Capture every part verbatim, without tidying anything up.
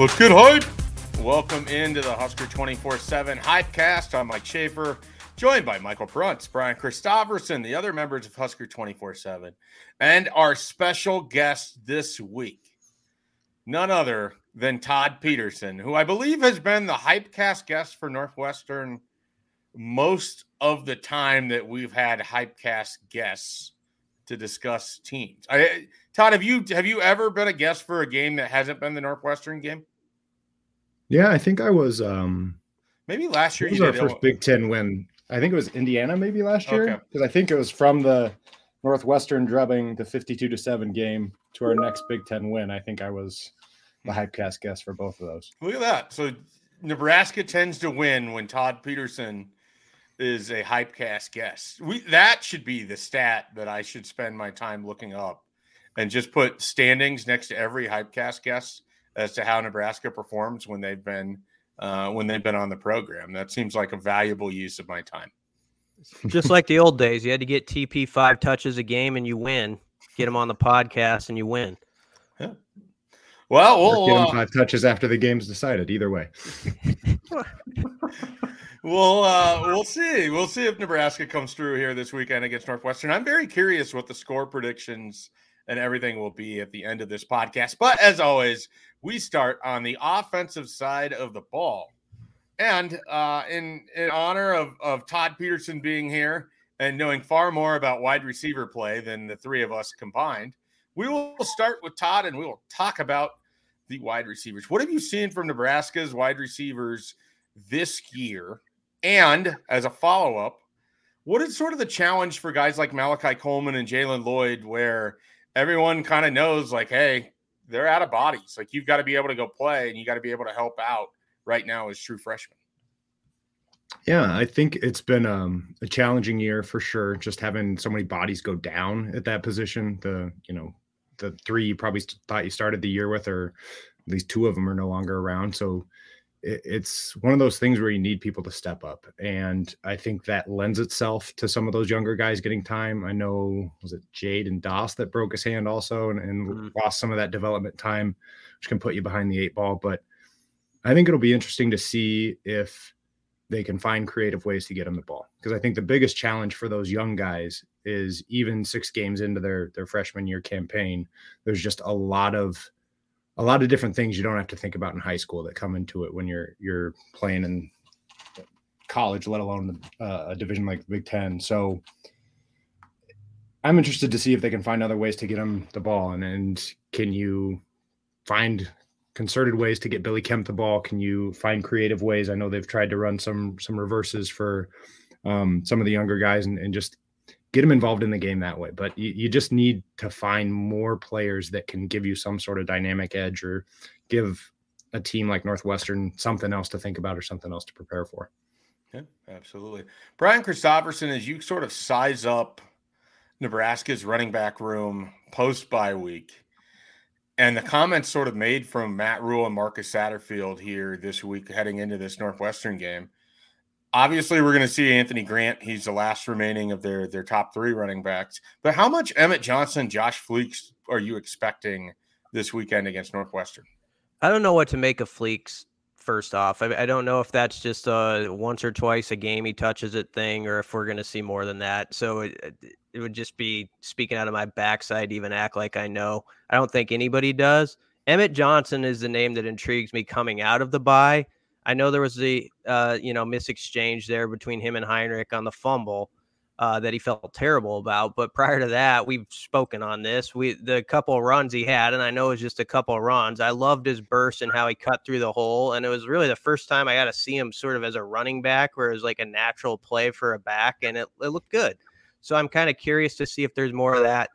Let's get hype! Welcome into the Husker twenty-four seven Hypecast. I'm Mike Schaefer, joined by Michael Bruntz, Brian Christopherson, the other members of Husker twenty-four seven, and our special guest this week, none other than Todd Peterson, who I believe has been the Hypecast guest for Northwestern most of the time that we've had Hypecast guests to discuss teams. I, Todd, have you have you ever been a guest for a game that hasn't been the Northwestern game? Yeah, I think I was. Um, maybe last year. It was you our did first it. Big Ten win. I think it was Indiana, maybe last year, because okay. I think it was from the Northwestern drubbing the fifty-two to seven game to our next Big Ten win. I think I was the Hypecast guest for both of those. Look at that. So Nebraska tends to win when Todd Peterson is a Hypecast guest. We that should be the stat that I should spend my time looking up, and just put standings next to every Hypecast guest as to how Nebraska performs when they've been uh, when they've been on the program. That seems like a valuable use of my time. Just like the old days, you had to get T P five touches a game and you win. Get them on the podcast and you win. Yeah. Well, we'll get them five uh, touches after the game's decided. Either way. We'll uh, we'll see. We'll see if Nebraska comes through here this weekend against Northwestern. I'm very curious what the score predictions and everything will be at the end of this podcast. But as always, we start on the offensive side of the ball. And uh, in in honor of, of Todd Peterson being here and knowing far more about wide receiver play than the three of us combined, we will start with Todd and we will talk about the wide receivers. What have you seen from Nebraska's wide receivers this year? And as a follow-up, what is sort of the challenge for guys like Malachi Coleman and Jaylen Lloyd, where everyone kind of knows, like, hey, they're out of bodies. Like, you've got to be able to go play and you got to be able to help out right now as true freshmen. Yeah, I think it's been um, a challenging year for sure. Just having so many bodies go down at that position. The, you know, the three you probably thought you started the year with, or at least two of them are no longer around. So it's one of those things where you need people to step up. And I think that lends itself to some of those younger guys getting time. I know, was it Jayden Doss that broke his hand also and, and mm-hmm. lost some of that development time, which can put you behind the eight ball. But I think it'll be interesting to see if they can find creative ways to get him the ball. Because I think the biggest challenge for those young guys is even six games into their, their freshman year campaign, there's just a lot of a lot of different things you don't have to think about in high school that come into it when you're you're playing in college, let alone uh, a division like the Big Ten. So I'm interested to see if they can find other ways to get them the ball. And, and can you find concerted ways to get Billy Kemp the ball? Can you find creative ways? I know they've tried to run some some reverses for um, some of the younger guys and, and just get them involved in the game that way. But you, you just need to find more players that can give you some sort of dynamic edge or give a team like Northwestern something else to think about or something else to prepare for. Yeah, absolutely. Brian Christopherson, as you sort of size up Nebraska's running back room post-bye week, and the comments sort of made from Matt Ruhle and Marcus Satterfield here this week heading into this Northwestern game, obviously, we're going to see Anthony Grant. He's the last remaining of their, their top three running backs. But how much Emmett Johnson, Josh Fleeks are you expecting this weekend against Northwestern? I don't know what to make of Fleeks, first off. I, I don't know if that's just a once or twice a game he touches it thing or if we're going to see more than that. So it, it would just be speaking out of my backside to even act like I know. I don't think anybody does. Emmett Johnson is the name that intrigues me coming out of the bye. I know there was the, uh, you know, misexchange there between him and Heinrich on the fumble uh, that he felt terrible about. But prior to that, we've spoken on this. We the couple of runs he had, and I know it was just a couple of runs. I loved his burst and how he cut through the hole. And it was really the first time I got to see him sort of as a running back where it was like a natural play for a back, and it, it looked good. So I'm kind of curious to see if there's more of that.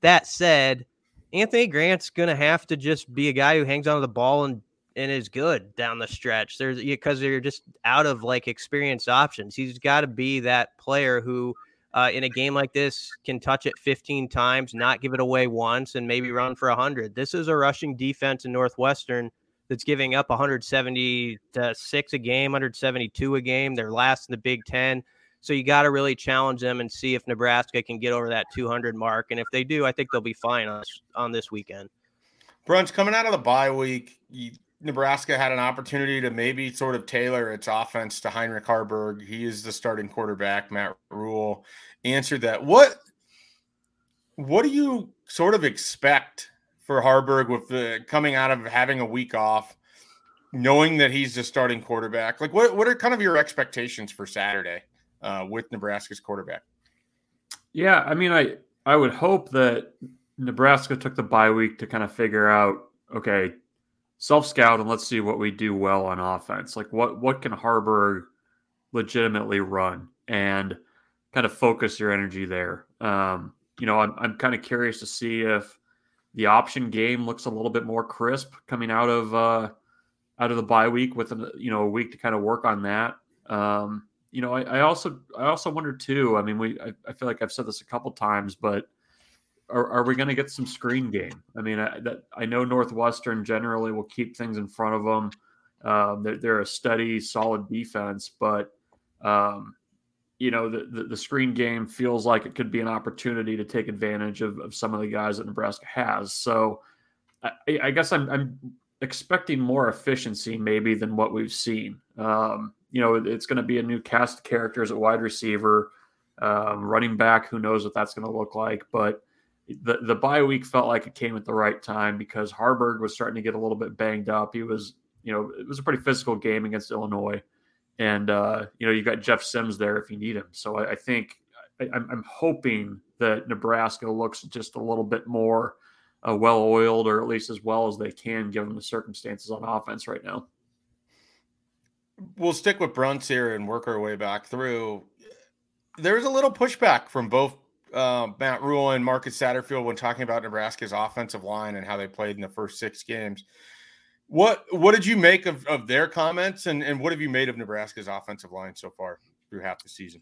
That said, Anthony Grant's going to have to just be a guy who hangs onto the ball and, and is good down the stretch. There's because they're just out of like experienced options. He's got to be that player who uh, in a game like this can touch it fifteen times, not give it away once, and maybe run for a hundred. This is a rushing defense in Northwestern that's giving up one seventy-six a game, one seventy-two a game. They're last in the Big Ten. So you got to really challenge them and see if Nebraska can get over that two hundred mark. And if they do, I think they'll be fine on this, on this weekend. Bruntz, coming out of the bye week, you, Nebraska had an opportunity to maybe sort of tailor its offense to Heinrich Haarberg. He is the starting quarterback. Matt Ruhle answered that. What, what do you sort of expect for Haarberg with the coming out of having a week off, knowing that he's the starting quarterback? Like what, what are kind of your expectations for Saturday? Uh, with Nebraska's quarterback? Yeah, I mean, I, I would hope that Nebraska took the bye week to kind of figure out, okay, self-scout and let's see what we do well on offense. Like what, what can Haarberg legitimately run and kind of focus your energy there. Um, you know, I'm, I'm kind of curious to see if the option game looks a little bit more crisp coming out of, uh, out of the bye week with, you know, a week to kind of work on that. Um, You know, I, I also I also wonder, too, I mean, we I, I feel like I've said this a couple times, but are, are we going to get some screen game? I mean, I, that, I know Northwestern generally will keep things in front of them. Um, they're, they're a steady, solid defense, but, um, you know, the, the, the screen game feels like it could be an opportunity to take advantage of, of some of the guys that Nebraska has. So I, I guess I'm, I'm expecting more efficiency maybe than what we've seen. Um You know, it's going to be a new cast of characters at wide receiver, um, running back. Who knows what that's going to look like? But the the bye week felt like it came at the right time because Haarberg was starting to get a little bit banged up. He was, you know, it was a pretty physical game against Illinois, and uh, you know, you got Jeff Sims there if you need him. So I, I think I, I'm hoping that Nebraska looks just a little bit more uh, well-oiled, or at least as well as they can, given the circumstances on offense right now. We'll stick with Bruntz here and work our way back through. There's a little pushback from both uh, Matt Ruhle and Marcus Satterfield when talking about Nebraska's offensive line and how they played in the first six games. What what did you make of, of their comments, and, and what have you made of Nebraska's offensive line so far through half the season?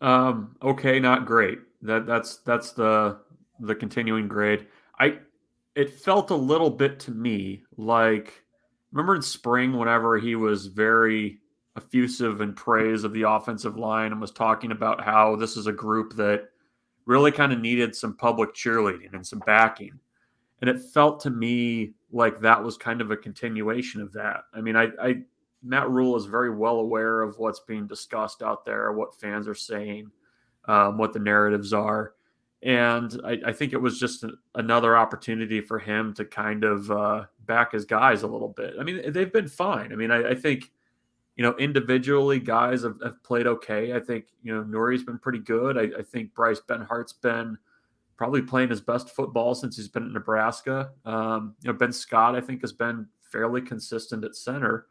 Um, okay, not great. That that's that's the the continuing grade. I it felt a little bit to me like. Remember in spring, whenever he was very effusive in praise of the offensive line and was talking about how this is a group that really kind of needed some public cheerleading and some backing. And it felt to me like that was kind of a continuation of that. I mean, I, I Matt Ruhle is very well aware of what's being discussed out there, what fans are saying, um, what the narratives are. And I, I think it was just an, another opportunity for him to kind of uh, back his guys a little bit. I mean, they've been fine. I mean, I, I think, you know, individually guys have, have played okay. I think, you know, Nuri's been pretty good. I, I think Bryce Benhart's been probably playing his best football since he's been at Nebraska. Um, you know, Ben Scott, I think, has been fairly consistent at center.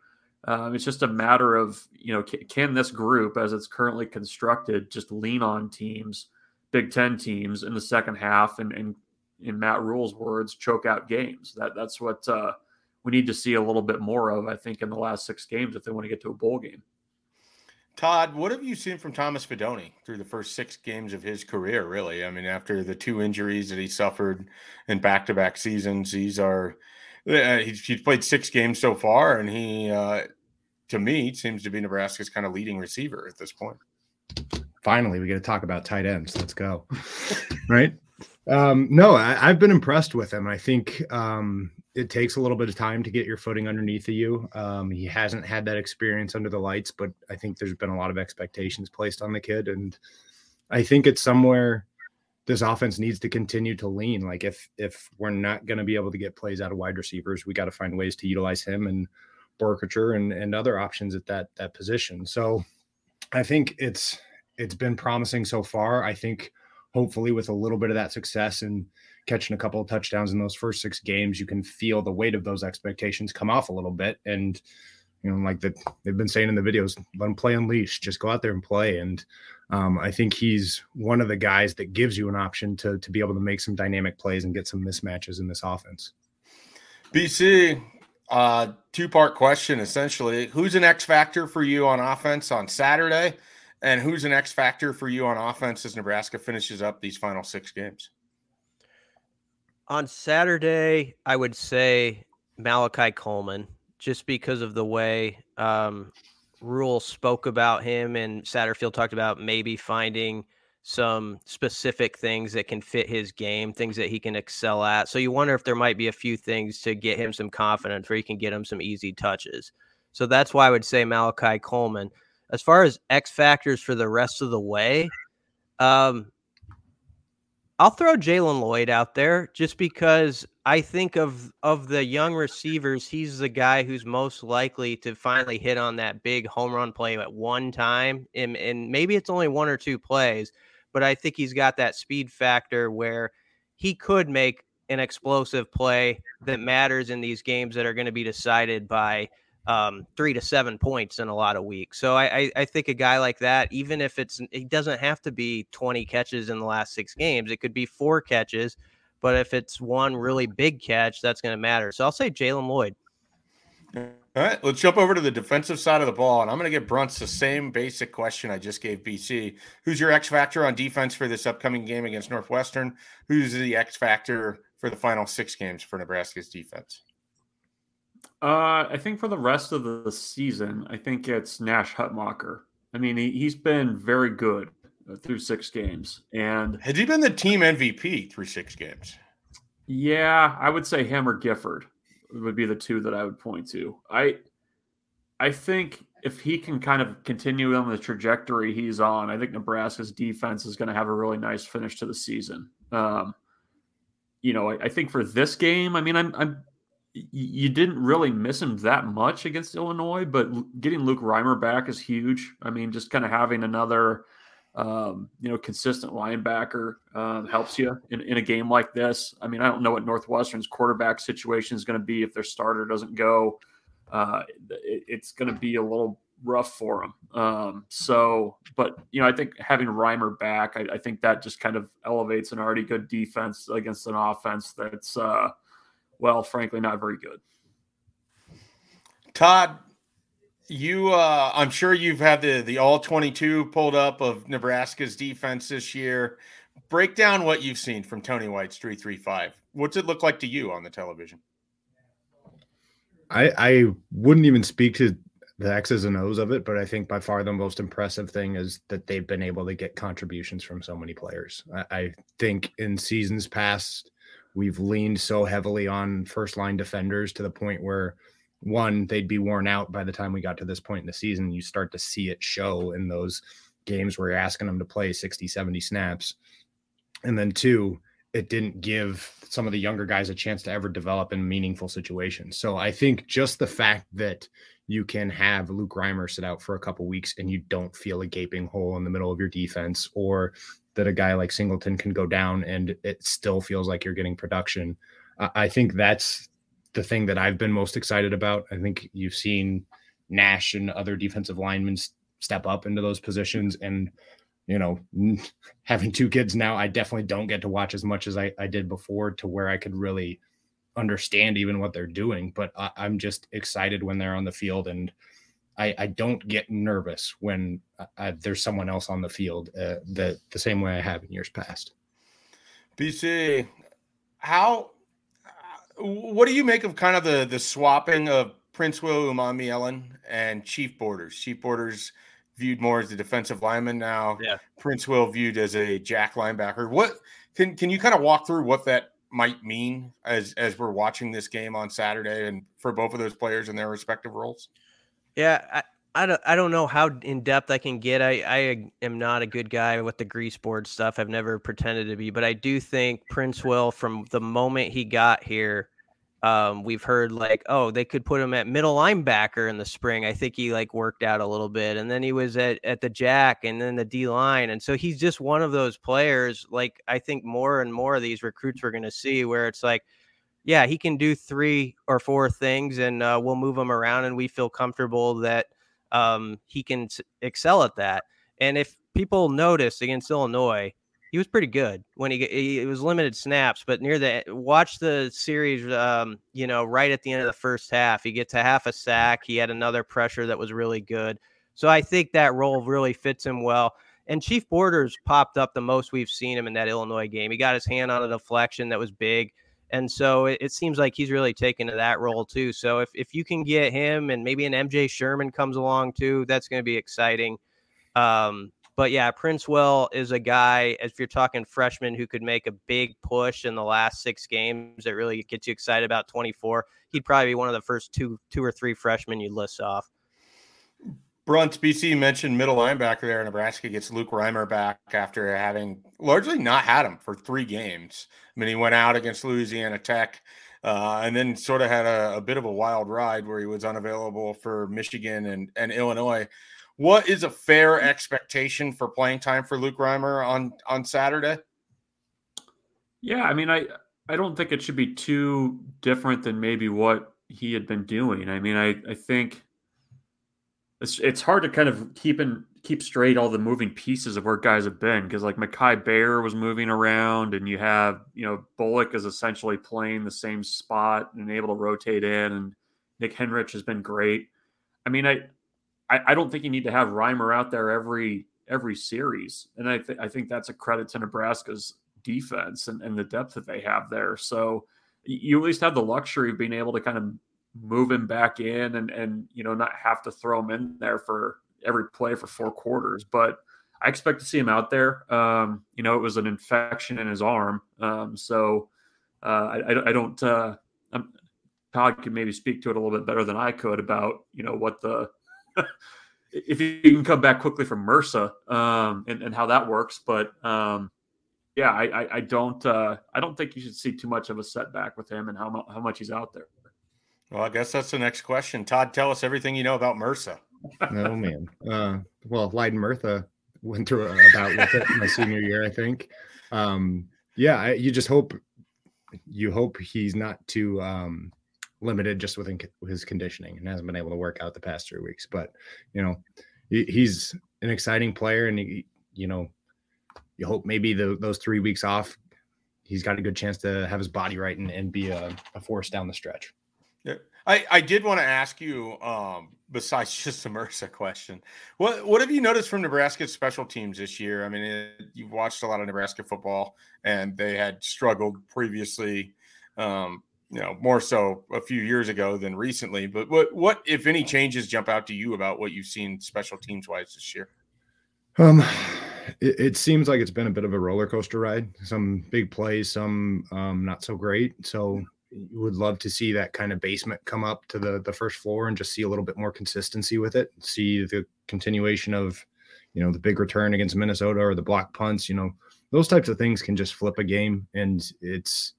Um, it's just a matter of, you know, can, can this group, as it's currently constructed, just lean on teams, Big Ten teams in the second half, and, and in Matt Rule's words, choke out games. That that's what uh, we need to see a little bit more of, I think, in the last six games if they want to get to a bowl game. Todd, what have you seen from Thomas Fedoni through the first six games of his career, really? I mean, after the two injuries that he suffered in back-to-back seasons, these are uh, he's, he's played six games so far, and he, uh, to me, seems to be Nebraska's kind of leading receiver at this point. Finally, we get to talk about tight ends. Let's go. Right. Um, no, I, I've been impressed with him. I think um, it takes a little bit of time to get your footing underneath of you. Um, he hasn't had that experience under the lights, but I think there's been a lot of expectations placed on the kid. And I think it's somewhere this offense needs to continue to lean. Like if, if we're not going to be able to get plays out of wide receivers, we got to find ways to utilize him. And Barkature and, and other options at that that position. So I think it's it's been promising so far. I think hopefully with a little bit of that success and catching a couple of touchdowns in those first six games, you can feel the weight of those expectations come off a little bit. And, you know, like that they've been saying in the videos, let them play unleashed, just go out there and play. And um, I think he's one of the guys that gives you an option to, to be able to make some dynamic plays and get some mismatches in this offense. B C, uh, two-part question, essentially. Who's an X factor for you on offense on Saturday? And who's an X factor for you on offense as Nebraska finishes up these final six games? On Saturday, I would say Malachi Coleman, just because of the way um, Ruhle spoke about him and Satterfield talked about maybe finding some specific things that can fit his game, things that he can excel at. So you wonder if there might be a few things to get him some confidence where you can get him some easy touches. So that's why I would say Malachi Coleman. As far as X factors for the rest of the way, um, I'll throw Jaylen Lloyd out there just because I think of of the young receivers, he's the guy who's most likely to finally hit on that big home run play at one time, and, and maybe it's only one or two plays, but I think he's got that speed factor where he could make an explosive play that matters in these games that are going to be decided by um, three to seven points in a lot of weeks. So I, I, I think a guy like that, even if it's, it doesn't have to be twenty catches in the last six games, it could be four catches, but if it's one really big catch, that's going to matter. So I'll say Jaylen Lloyd. All right, let's jump over to the defensive side of the ball. And I'm going to give Bruntz the same basic question I just gave B C. Who's your X factor on defense for this upcoming game against Northwestern? Who's the X factor for the final six games for Nebraska's defense? Uh, I think for the rest of the season, I think it's Nash Hutmacher. I mean, he, he's been very good through six games. And has he been the team M V P through six games? Yeah, I would say him or Gifford would be the two that I would point to. I I think if he can kind of continue on the trajectory he's on, I think Nebraska's defense is going to have a really nice finish to the season. Um, you know, I, I think for this game, I mean, I'm I'm you didn't really miss him that much against Illinois, but getting Luke Reimer back is huge. I mean, just kind of having another, um, you know, consistent linebacker uh, helps you in, in a game like this. I mean, I don't know what Northwestern's quarterback situation is going to be if their starter doesn't go. Uh, it, it's going to be a little rough for them. Um, so, but, you know, I think having Reimer back, I, I think that just kind of elevates an already good defense against an offense that's, uh, well, frankly, not very good. Todd, you, uh, I'm sure you've had the, the all twenty-two pulled up of Nebraska's defense this year. Break down what you've seen from Tony White's three three five. What's it look like to you on the television? I, I wouldn't even speak to the X's and O's of it, but I think by far the most impressive thing is that they've been able to get contributions from so many players. I, I think in seasons past, we've leaned so heavily on first line defenders to the point where, one, they'd be worn out by the time we got to this point in the season. You start to see it show in those games where you're asking them to play sixty, seventy snaps. And then two, it didn't give some of the younger guys a chance to ever develop in meaningful situations. So I think just the fact that you can have Luke Reimer sit out for a couple weeks and you don't feel a gaping hole in the middle of your defense, or that a guy like Singleton can go down and it still feels like you're getting production. Uh, I think that's the thing that I've been most excited about. I think you've seen Nash and other defensive linemen st- step up into those positions. And, you know, having two kids now, I definitely don't get to watch as much as I, I did before to where I could really understand even what they're doing. But I, I'm just excited when they're on the field, and I, I don't get nervous when I, there's someone else on the field uh, the, the same way I have in years past. B C, how, what do you make of kind of the, the swapping of Princewill Umanmielen and Chief Borders? Chief Borders viewed more as a defensive lineman now. Yeah. Princewill viewed as a jack linebacker. What can, can you kind of walk through what that might mean as, as we're watching this game on Saturday and for both of those players in their respective roles? Yeah, I, I, don't, I don't know how in-depth I can get. I, I am not a good guy with the grease board stuff. I've never pretended to be. But I do think Princewill, from the moment he got here, Um, we've heard like, oh, they could put him at middle linebacker in the spring. I think he like worked out a little bit, and then he was at, at the jack and then the D line. And so he's just one of those players. Like, I think more and more of these recruits we're going to see where it's like, yeah, he can do three or four things, and uh, we'll move him around, and we feel comfortable that um, he can s- excel at that. And if people noticed against Illinois, he was pretty good when he, he it was limited snaps, but near the watch the series, um, you know, right at the end of the first half, he gets a half a sack. He had another pressure that was really good. So I think that role really fits him well. And Chief Borders popped up the most we've seen him in that Illinois game. He got his hand on a deflection that was big. And so it, it seems like he's really taken to that role too. So if, if you can get him, and maybe an M J Sherman comes along too, that's going to be exciting. Um, But yeah, Princewill is a guy, if you're talking freshman, who could make a big push in the last six games that really gets you excited about twenty-four. He'd probably be one of the first two, two or three freshmen you list off. Bruntz, B C mentioned middle linebacker there. Nebraska gets Luke Reimer back after having largely not had him for three games. I mean, he went out against Louisiana Tech uh, and then sort of had a, a bit of a wild ride where he was unavailable for Michigan and, and Illinois. What is a fair expectation for playing time for Luke Reimer on, on Saturday? Yeah, I mean, I, I don't think it should be too different than maybe what he had been doing. I mean, I, I think it's it's hard to kind of keep in, keep straight all the moving pieces of where guys have been, because like Mekhi Baer was moving around, and you have, you know, Bullock is essentially playing the same spot and able to rotate in, and Nick Henrich has been great. I mean, I – I don't think you need to have Reimer out there every every series. And I, th- I think that's a credit to Nebraska's defense and, and the depth that they have there. So you at least have the luxury of being able to kind of move him back in and, and you know, not have to throw him in there for every play for four quarters. But I expect to see him out there. Um, you know, it was an infection in his arm. Um, so uh, I, I don't uh, – Todd could maybe speak to it a little bit better than I could about, you know, what the – if you can come back quickly from MRSA um, and, and how that works. But um, yeah, I, I, I don't, uh, I don't think you should see too much of a setback with him and how, how much he's out there. Well, I guess that's the next question. Todd, tell us everything you know about MRSA. Oh man. Uh, well, Leiden Murtha went through a, about with it my senior year, I think. Um, yeah. I, you just hope, you hope he's not too, um, limited just within his conditioning and hasn't been able to work out the past three weeks. But, you know, he's an exciting player, and, he, you know, you hope maybe the, those three weeks off, he's got a good chance to have his body right and, and be a, a force down the stretch. Yeah. I, I did want to ask you, um, besides just the MRSA question, what what have you noticed from Nebraska's special teams this year? I mean, it, you've watched a lot of Nebraska football, and they had struggled previously, um, you know, more so a few years ago than recently, but what, what, if any changes jump out to you about what you've seen special teams wise this year? Um, it, it seems like it's been a bit of a roller coaster ride, some big plays, some um, not so great. So you would love to see that kind of basement come up to the, the first floor and just see a little bit more consistency with it. See the continuation of, you know, the big return against Minnesota or the block punts, you know, those types of things can just flip a game. And it's,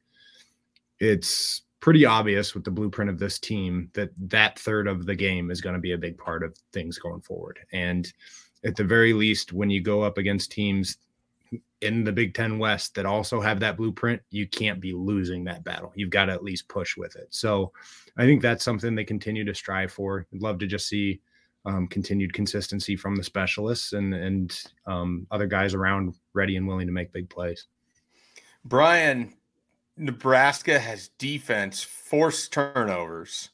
it's pretty obvious with the blueprint of this team that that third of the game is going to be a big part of things going forward. And at the very least, when you go up against teams in the Big Ten West that also have that blueprint, you can't be losing that battle. You've got to at least push with it. So I think that's something they continue to strive for. I'd love to just see um, continued consistency from the specialists and, and um, other guys around ready and willing to make big plays. Brian, Nebraska has defense forced turnovers,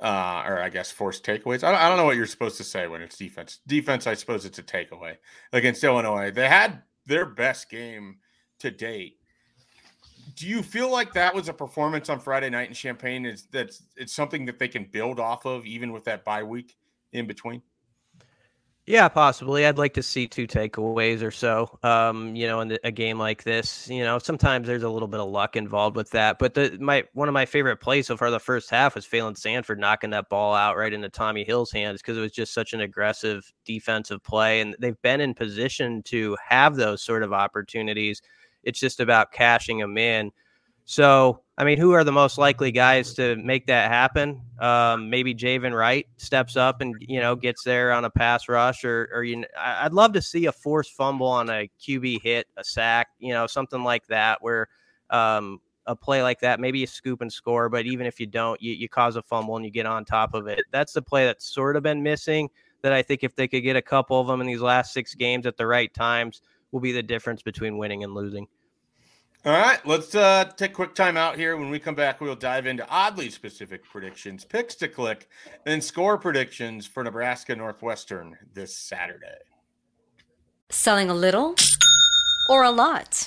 uh, or I guess forced takeaways. I don't, I don't know what you're supposed to say when it's defense. Defense, I suppose it's a takeaway against Illinois. They had their best game to date. Do you feel like that was a performance on Friday night in Champaign? Is that it's something that they can build off of even with that bye week in between? Yeah, possibly. I'd like to see two takeaways or so, um, you know, in the, a game like this. You know, sometimes there's a little bit of luck involved with that. But the, my one of my favorite plays so far the first half was Phalen Sanford knocking that ball out right into Tommy Hill's hands, because it was just such an aggressive defensive play. And they've been in position to have those sort of opportunities. It's just about cashing them in. So I mean, who are the most likely guys to make that happen? Um, maybe Javen Wright steps up and, you know, gets there on a pass rush, or, or you know, I'd love to see a forced fumble on a Q B hit, a sack, you know, something like that, where um, a play like that, maybe you scoop and score, but even if you don't, you, you cause a fumble and you get on top of it. That's the play that's sort of been missing, that I think if they could get a couple of them in these last six games at the right times, will be the difference between winning and losing. All right, let's uh, take a quick time out here. When we come back, we'll dive into oddly specific predictions, picks to click, and score predictions for Nebraska Northwestern this Saturday. Selling a little or a lot?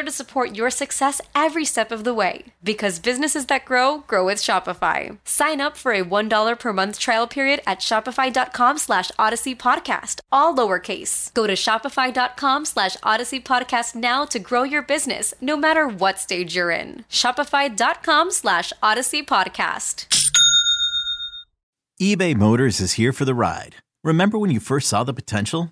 to support your success every step of the way. Because businesses that grow, grow with Shopify. Sign up for a one dollar per month trial period at shopify.com slash Odyssey Podcast, all lowercase. Go to shopify.com slash Odyssey Podcast now to grow your business, no matter what stage you're in. Shopify.com slash Odyssey Podcast. eBay Motors is here for the ride. Remember when you first saw the potential?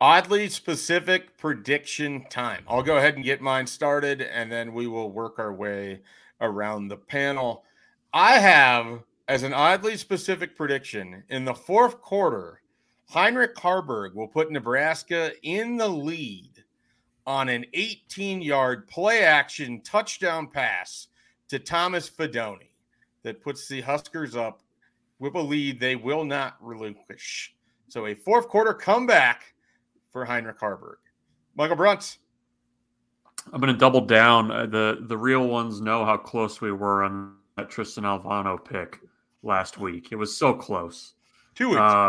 Oddly specific prediction time. I'll go ahead and get mine started, and then we will work our way around the panel. I have, as an oddly specific prediction, in the fourth quarter, Heinrich Haarberg will put Nebraska in the lead on an eighteen-yard play-action touchdown pass to Thomas Fedoni that puts the Huskers up with a lead they will not relinquish. So a fourth-quarter comeback for Heinrich Haarberg. Michael Bruntz. I'm going to double down. Uh, the the real ones know how close we were on that Tristan Alvano pick last week. It was so close. Two weeks. Uh,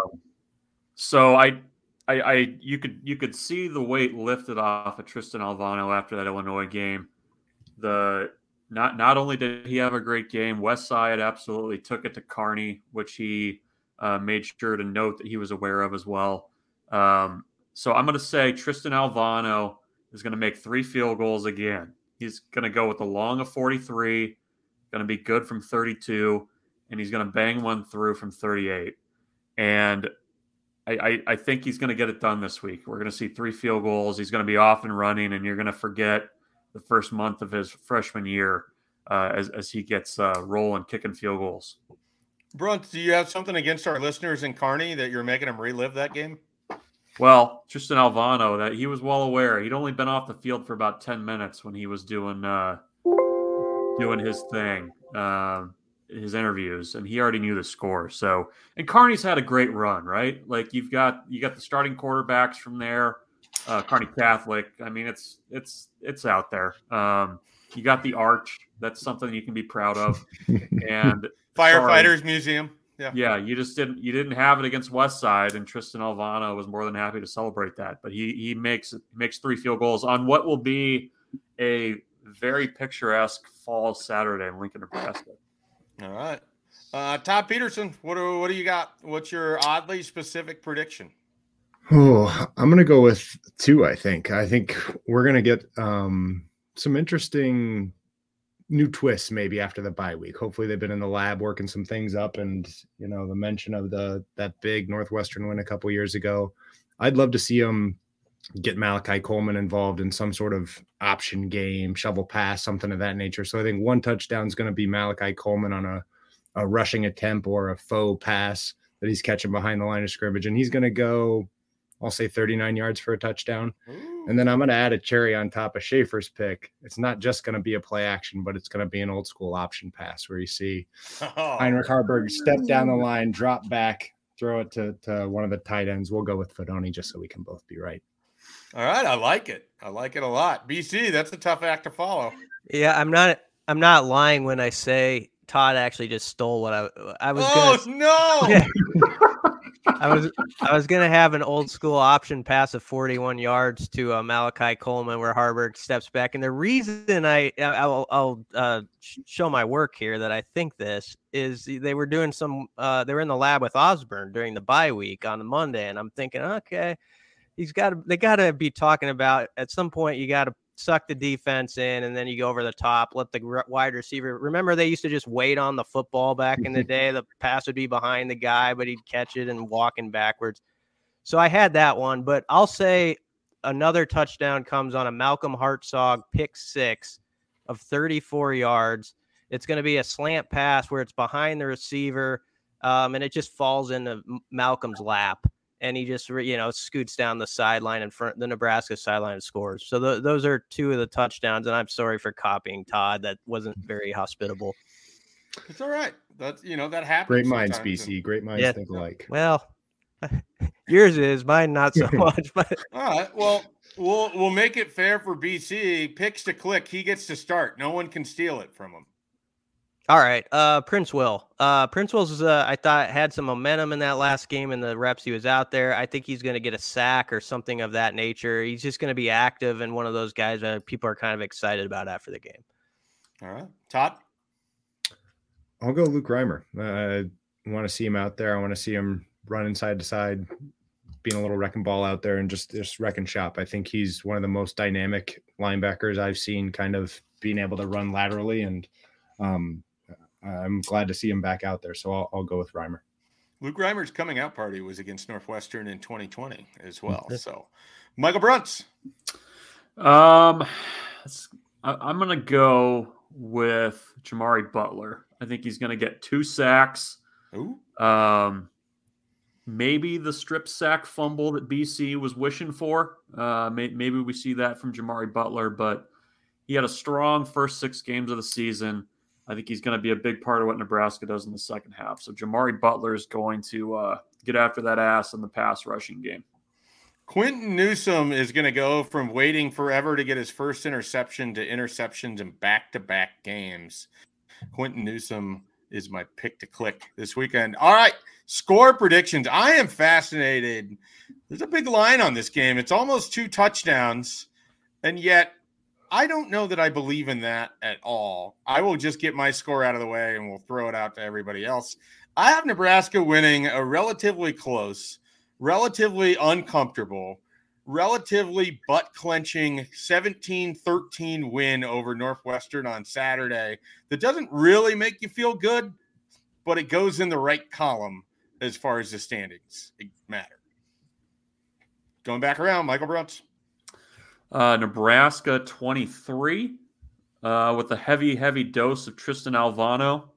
so I, I, I, you could you could see the weight lifted off of Tristan Alvano after that Illinois game. The not not only did he have a great game, Westside absolutely took it to Kearney, which he uh, made sure to note that he was aware of as well. Um, So I'm going to say Tristan Alvano is going to make three field goals again. He's going to go with a long of forty-three, going to be good from thirty-two, and he's going to bang one through from thirty-eight. And I, I, I think he's going to get it done this week. We're going to see three field goals. He's going to be off and running, and you're going to forget the first month of his freshman year uh, as, as he gets uh, rolling, kicking field goals. Brunt, do you have something against our listeners in Kearney that you're making them relive that game? Well, Tristan Alvano, that he was well aware. He'd only been off the field for about ten minutes when he was doing uh, doing his thing, uh, his interviews, and he already knew the score. So, and Kearney's had a great run, right? Like you've got you got the starting quarterbacks from there, uh, Kearney Catholic. I mean, it's it's it's out there. Um, you got the arch. That's something you can be proud of. And firefighters sorry. museum. Yeah. Yeah. You just didn't, you didn't have it against Westside, and Tristan Alvano was more than happy to celebrate that, but he, he makes, makes three field goals on what will be a very picturesque fall Saturday in Lincoln, Nebraska. All right. Uh, Todd Peterson, what do, what do you got? What's your oddly specific prediction? Oh, I'm going to go with two. I think, I think we're going to get um, some interesting new twists maybe after the bye week. Hopefully they've been in the lab working some things up, and, you know, the mention of the, that big Northwestern win a couple years ago, I'd love to see them get Malachi Coleman involved in some sort of option game, shovel pass, something of that nature. So I think one touchdown is going to be Malachi Coleman on a, a rushing attempt or a faux pass that he's catching behind the line of scrimmage. And he's going to go, I'll say thirty-nine yards for a touchdown. Ooh. And then I'm going to add a cherry on top of Schaefer's pick. It's not just going to be a play action, but it's going to be an old school option pass where you see oh. Heinrich Haarberg step down the line, drop back, throw it to, to one of the tight ends. We'll go with Fedoni just so we can both be right. All right. I like it. I like it a lot. B C, that's a tough act to follow. Yeah. I'm not, I'm not lying when I say Todd actually just stole what I, I was. Oh gonna, no. Yeah. I was I was gonna have an old school option pass of forty-one yards to uh, Malachi Coleman, where Haarberg steps back. And the reason I I'll, I'll uh, show my work here that I think this is, they were doing some uh, they were in the lab with Osborne during the bye week on the Monday, and I'm thinking, okay, he's got to, they got to be talking about at some point you got to suck the defense in, and then you go over the top, let the wide receiver, remember they used to just wait on the football back in the day, the pass would be behind the guy, but he'd catch it and walking backwards. So I had that one, but I'll say another touchdown comes on a Malcolm Hartsog pick six of thirty-four yards. It's going to be a slant pass where it's behind the receiver, um, and it just falls into Malcolm's lap. And he just, you know, scoots down the sideline in front, the Nebraska sideline, and scores. So th- those are two of the touchdowns. And I'm sorry for copying Todd. That wasn't very hospitable. It's all right. That's, you know, that happens. Great minds, B C. And great minds yeah, think alike. Well, yours is. Mine, not so much. But all right. Well, we'll we'll make it fair for B C. Picks to click. He gets to start. No one can steal it from him. All right, uh, Princewill. Uh, Princewill's, uh, I thought, had some momentum in that last game and the reps he was out there. I think he's going to get a sack or something of that nature. He's just going to be active and one of those guys that people are kind of excited about after the game. All right, Todd? I'll go Luke Reimer. Uh, I want to see him out there. I want to see him running side to side, being a little wrecking ball out there and just, just wrecking shop. I think he's one of the most dynamic linebackers I've seen, kind of being able to run laterally, and um, I'm glad to see him back out there, so I'll, I'll go with Reimer. Luke Reimer's coming out party was against Northwestern in twenty twenty as well. So, Michael Bruntz. Um, I'm going to go with Jamari Butler. I think he's going to get two sacks. Ooh. Um, maybe the strip sack fumble that B C was wishing for. Uh, may, maybe we see that from Jamari Butler, but he had a strong first six games of the season. I think he's going to be a big part of what Nebraska does in the second half. So Jamari Butler is going to uh, get after that ass in the pass rushing game. Quinton Newsome is going to go from waiting forever to get his first interception to interceptions in back-to-back games. Quinton Newsome is my pick to click this weekend. All right, score predictions. I am fascinated. There's a big line on this game. It's almost two touchdowns, and yet I don't know that I believe in that at all. I will just get my score out of the way and we'll throw it out to everybody else. I have Nebraska winning a relatively close, relatively uncomfortable, relatively butt-clenching seventeen thirteen win over Northwestern on Saturday that doesn't really make you feel good, but it goes in the right column as far as the standings matter. Going back around, Michael Bruntz. Uh, Nebraska twenty-three uh, with a heavy, heavy dose of Tristan Alvano,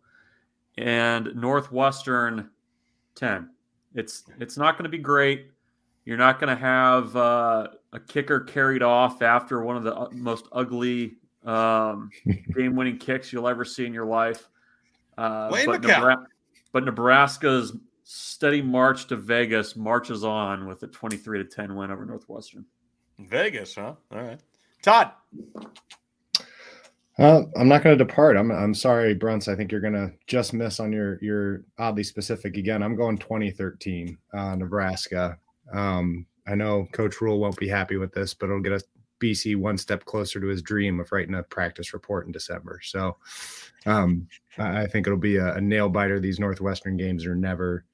and Northwestern ten. It's it's not going to be great. You're not going to have uh, a kicker carried off after one of the most ugly um, game-winning kicks you'll ever see in your life. Uh, but, Nebra- but Nebraska's steady march to Vegas marches on with a twenty-three to ten win over Northwestern. Vegas, huh? All right. Todd. Uh, I'm not going to depart. I'm I'm sorry, Bruntz. I think you're going to just miss on your your oddly specific again. I'm going twenty thirteen uh, Nebraska. Um, I know Coach Ruhle won't be happy with this, but it'll get us B C one step closer to his dream of writing a practice report in December. So um, I think it'll be a, a nail biter. These Northwestern games are never,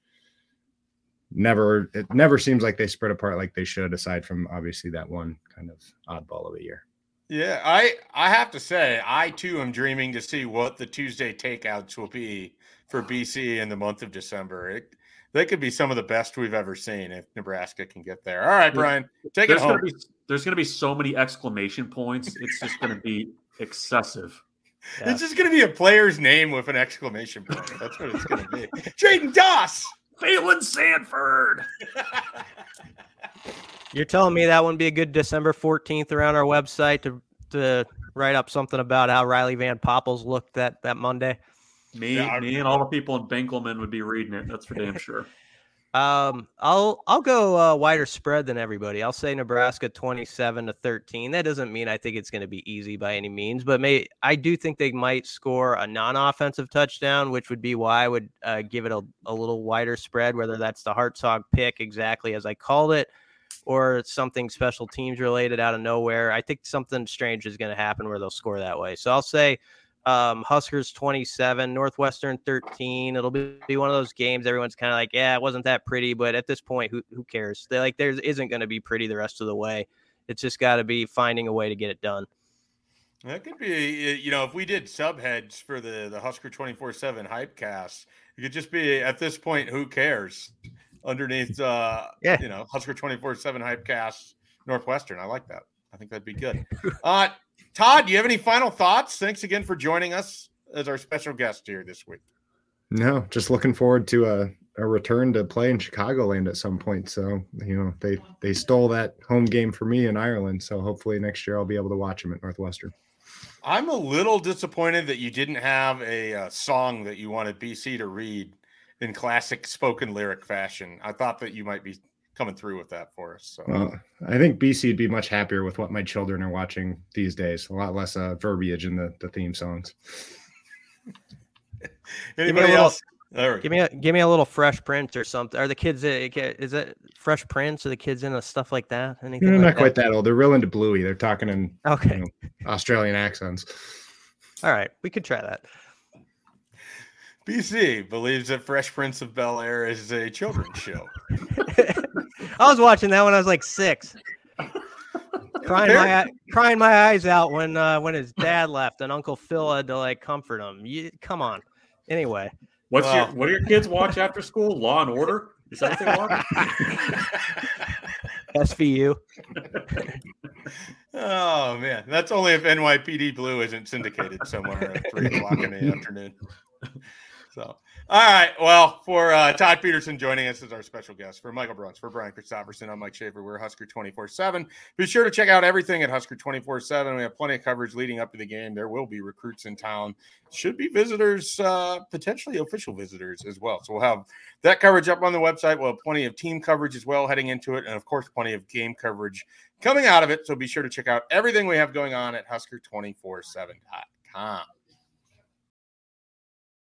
never. It never seems like they spread apart like they should, aside from obviously that one kind of oddball of a year. Yeah, I, I have to say, I too am dreaming to see what the Tuesday takeouts will be for B C in the month of December. It, they could be some of the best we've ever seen if Nebraska can get there. All right, Brian, take there's it home. Gonna be, there's going to be so many exclamation points. It's just going to be excessive. Yeah. It's just going to be a player's name with an exclamation point. That's what it's going to be. Jayden Doss! Phalen Sanford! You're telling me that wouldn't be a good December fourteenth around our website to to write up something about how Riley Van Poppels looked that, that Monday? Me, yeah, me and all the people in Benkelman would be reading it. That's for damn sure. um, I'll I'll go uh, wider spread than everybody. I'll say Nebraska twenty-seven to thirteen. That doesn't mean I think it's going to be easy by any means, but may I do think they might score a non-offensive touchdown, which would be why I would uh, give it a, a little wider spread, whether that's the Hartsog pick exactly as I called it, or something special teams related out of nowhere. I think something strange is going to happen where they'll score that way. So I'll say um, Huskers twenty-seven, Northwestern thirteen. It'll be, be one of those games. Everyone's kind of like, yeah, it wasn't that pretty, but at this point, who who cares? They like, there isn't going to be pretty the rest of the way. It's just got to be finding a way to get it done. That could be, you know, if we did subheads for the, the Husker twenty-four seven Hypecast, it could just be at this point, who cares? Underneath, uh, yeah. you know, Husker twenty-four seven Hypecast, Northwestern. I like that. I think that'd be good. Uh, Todd, do you have any final thoughts? Thanks again for joining us as our special guest here this week. No, just looking forward to a, a return to play in Chicagoland at some point. So, you know, they, they stole that home game for me in Ireland. So hopefully next year I'll be able to watch them at Northwestern. I'm a little disappointed that you didn't have a uh, song that you wanted B C to read in classic spoken lyric fashion. I thought that you might be coming through with that for us. So well, I think B C would be much happier with what my children are watching these days. A lot less uh, verbiage in the, the theme songs. Anybody give else? Little, there give me a, give me a little Fresh Prince or something. Are the kids, is it Fresh Prince? Are the kids into stuff like that? Anything? They're like not that? Quite that old. They're real into Bluey. They're talking in okay. you know, Australian accents. All right. We could try that. B C believes that Fresh Prince of Bel-Air is a children's show. I was watching that when I was like six, crying my crying my eyes out when uh, when his dad left and Uncle Phil had to like comfort him. You, come on. Anyway, what's well, your what do your kids watch after school? Law and Order? Is that what they watch? S V U. Oh man, that's only if N Y P D Blue isn't syndicated somewhere at three o'clock in the afternoon. So, all right. Well, for uh, Todd Peterson joining us as our special guest, for Michael Bruntz, for Brian Christopherson, I'm Mike Schaefer. We're Husker twenty-four seven. Be sure to check out everything at Husker twenty-four seven. We have plenty of coverage leading up to the game. There will be recruits in town. Should be visitors, uh, potentially official visitors as well. So we'll have that coverage up on the website. We'll have plenty of team coverage as well heading into it. And, of course, plenty of game coverage coming out of it. So be sure to check out everything we have going on at Husker twenty-four seven dot com.